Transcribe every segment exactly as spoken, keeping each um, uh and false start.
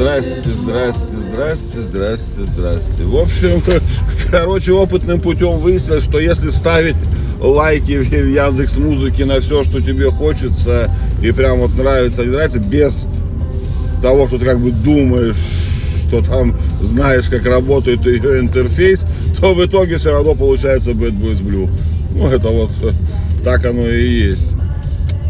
здрасте, здрасте, здрасте, здрасте, здрасте. В общем-то, короче, опытным путем выяснилось, что если ставить лайки в Яндекс.Музыке на все, что тебе хочется, и прям вот нравится, не нравится, без того, что ты как бы думаешь, что там знаешь, как работает ее интерфейс, то в итоге все равно получается Bad Boys Blue. Ну, это вот так оно и есть.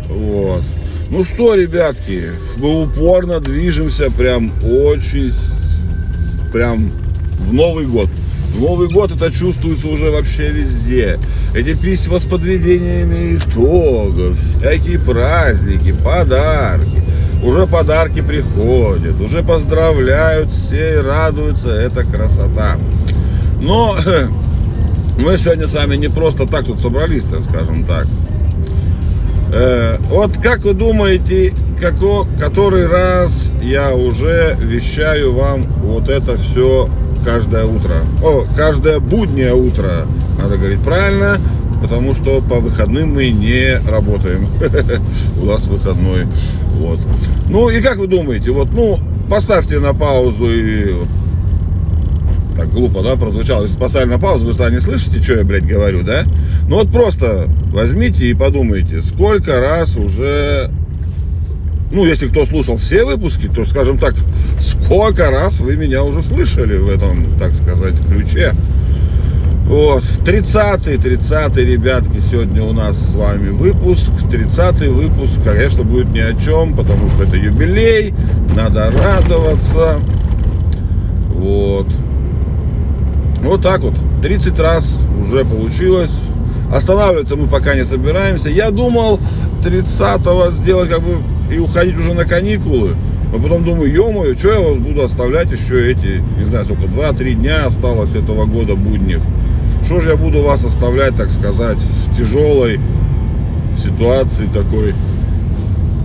Вот. Ну что, ребятки, мы упорно движемся прям очень, прям в Новый год. В Новый год это чувствуется уже вообще везде. Эти письма с подведениями итогов, всякие праздники, подарки. Уже подарки приходят, уже поздравляют все и радуются. Это красота. Но мы сегодня с вами не просто так тут собрались, так скажем так. Э, вот как вы думаете, како, который раз я уже вещаю вам вот это все каждое утро? О, каждое буднее утро, надо говорить правильно, потому что по выходным мы не работаем. У нас выходной. Вот. Ну и как вы думаете, вот, ну, поставьте на паузу и... Так глупо, да, прозвучало. Если поставили на паузу, вы сами не слышите, что я, блядь, говорю, да? Ну вот просто возьмите и подумайте, сколько раз уже... Ну, если кто слушал все выпуски, то, скажем так, сколько раз вы меня уже слышали в этом, так сказать, ключе. Вот, тридцатый, тридцатый, ребятки, сегодня у нас с вами выпуск. тридцатый выпуск, конечно, будет ни о чем, потому что это юбилей, надо радоваться. Вот. Вот так вот, тридцать раз уже получилось. Останавливаться мы пока не собираемся. Я думал тридцатого сделать как бы и уходить уже на каникулы. Но потом думаю, ё-моё, что я вас буду оставлять еще эти, не знаю, сколько, два-три дня осталось этого года будних. Что же я буду вас оставлять, так сказать, в тяжелой ситуации такой.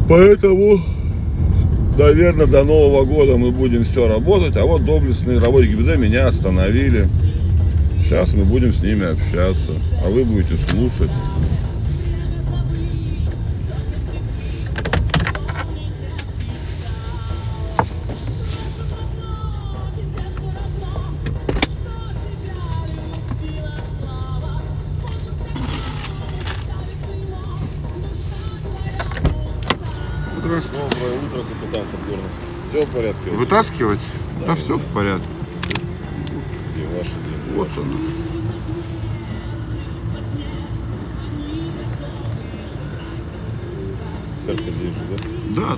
Поэтому... Наверное, до Нового года мы будем все работать, а вот доблестные работники ГИБДД меня остановили. Сейчас мы будем с ними общаться, а вы будете слушать. Все в порядке. Вытаскивать? Да, да, все в порядке. И ваши, и ваши. Вот она. Церковь здесь же, да? Да,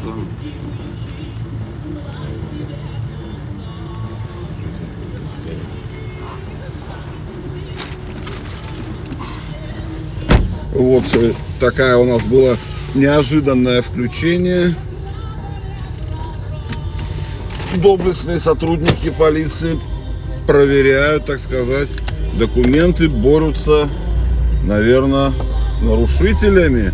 да. Вот такая у нас была неожиданное включение. Доблестные сотрудники полиции проверяют, так сказать, документы, борются, наверное, с нарушителями.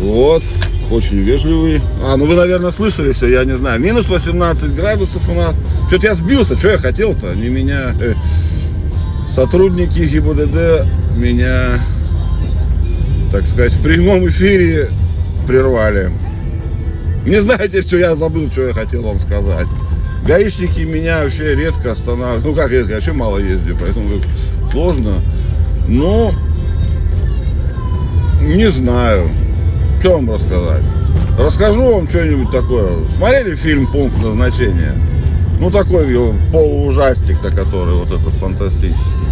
Вот, очень вежливые. А, ну вы, наверное, слышали все, я не знаю. Минус восемнадцать градусов у нас. Что-то я сбился, что я хотел-то? Они меня... Сотрудники ГИБДД меня, так сказать, в прямом эфире прервали. Не знаете, что я забыл, что я хотел вам сказать. Гаишники меня вообще редко останавливают. Ну как редко, я вообще мало ездил, поэтому сложно. Но не знаю, что вам рассказать. Расскажу вам что-нибудь такое. Смотрели фильм «Пункт назначения»? Ну такой его полуужастик-то, который вот этот фантастический.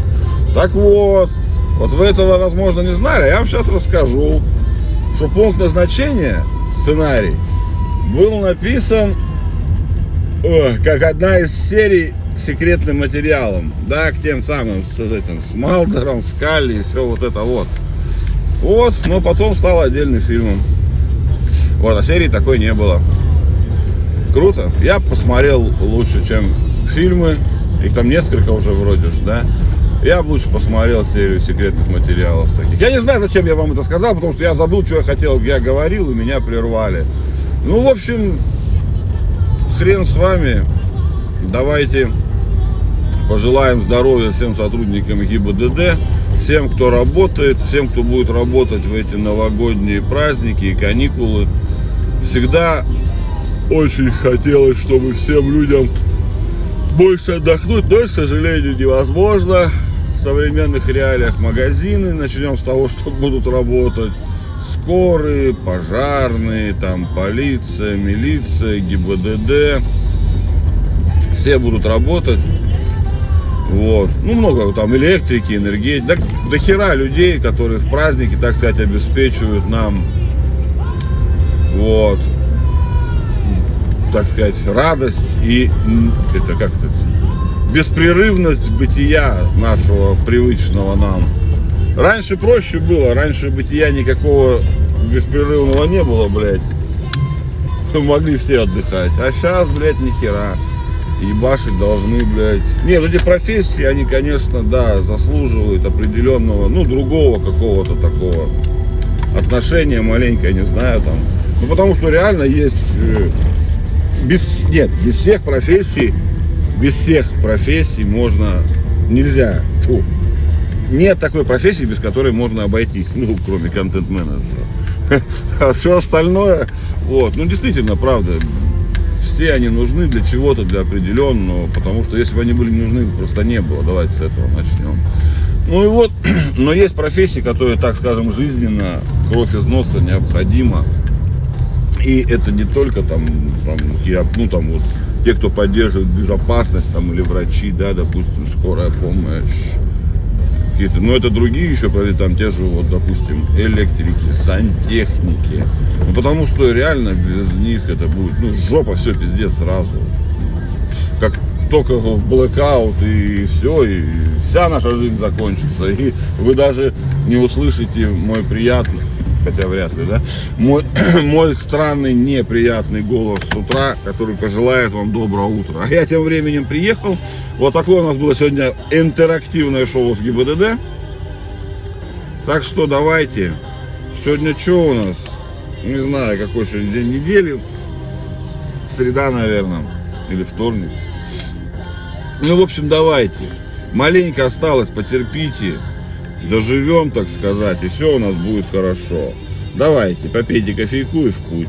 Так вот, вот вы этого, возможно, не знали, а я вам сейчас расскажу, что «Пункт назначения», сценарий, был написан о, как одна из серий «Секретным материалам», да, к тем самым с, этим, с Малдером, Скали и все вот это вот. Вот, но потом стал отдельным фильмом. Вот, а серии такой не было. Круто. Я посмотрел лучше, чем фильмы. Их там несколько уже вроде же, да. Я лучше посмотрел серию «Секретных материалов» таких. Я не знаю, зачем я вам это сказал, потому что я забыл, что я хотел, я говорил, и меня прервали. Ну, в общем, хрен с вами. Давайте пожелаем здоровья всем сотрудникам ГИБДД, всем, кто работает, всем, кто будет работать в эти новогодние праздники и каникулы. Всегда очень хотелось, чтобы всем людям больше отдохнуть, но, к сожалению, невозможно в современных реалиях. Магазины, начнем с того, что будут работать скорые, пожарные, там полиция, милиция, ГИБДД, все будут работать. Вот. Ну, много там электрики, энергетики, да, до хера людей, которые в праздники, так сказать, обеспечивают нам, вот, так сказать, радость и, это как-то, беспрерывность бытия нашего привычного нам. Раньше проще было, раньше бытия никакого беспрерывного не было, блядь. Мы могли все отдыхать, а сейчас, блядь, ни хера. Ебашить должны, блядь. Нет, эти профессии, они, конечно, да, заслуживают определенного, ну, другого какого-то такого отношения маленько, я не знаю, там. Ну, потому что реально есть, э, без, нет, без всех профессий, без всех профессий можно, нельзя, фу, нет такой профессии, без которой можно обойтись, ну, кроме контент-менеджера. А все остальное, вот, ну, действительно, правда, все они нужны для чего-то, для определенного, потому что если бы они были не нужны, просто не было. Давайте с этого начнем. Ну и вот, но есть профессии, которые, так скажем, жизненно, кровь из носа необходима. И это не только там, там, я, ну, там вот, те, кто поддерживает безопасность, там, или врачи, да, допустим, скорая помощь, какие-то, но это другие еще, там, те же, вот, допустим, электрики, сантехники. Ну, потому что реально без них это будет, ну, жопа, все, пиздец, сразу. Как только блэкаут и все, и вся наша жизнь закончится. И вы даже не услышите мой приятный, хотя вряд ли, да, мой, мой странный, неприятный голос с утра, который пожелает вам доброго утра. А я тем временем приехал. Вот такое у нас было сегодня интерактивное шоу с ГИБДД. Так что давайте. Сегодня что у нас? Не знаю, какой сегодня день недели. Среда, наверное, или вторник. Ну, в общем, давайте. Маленько осталось, потерпите. Доживем, так сказать, и все у нас будет хорошо. Давайте, попейте кофейку и в путь.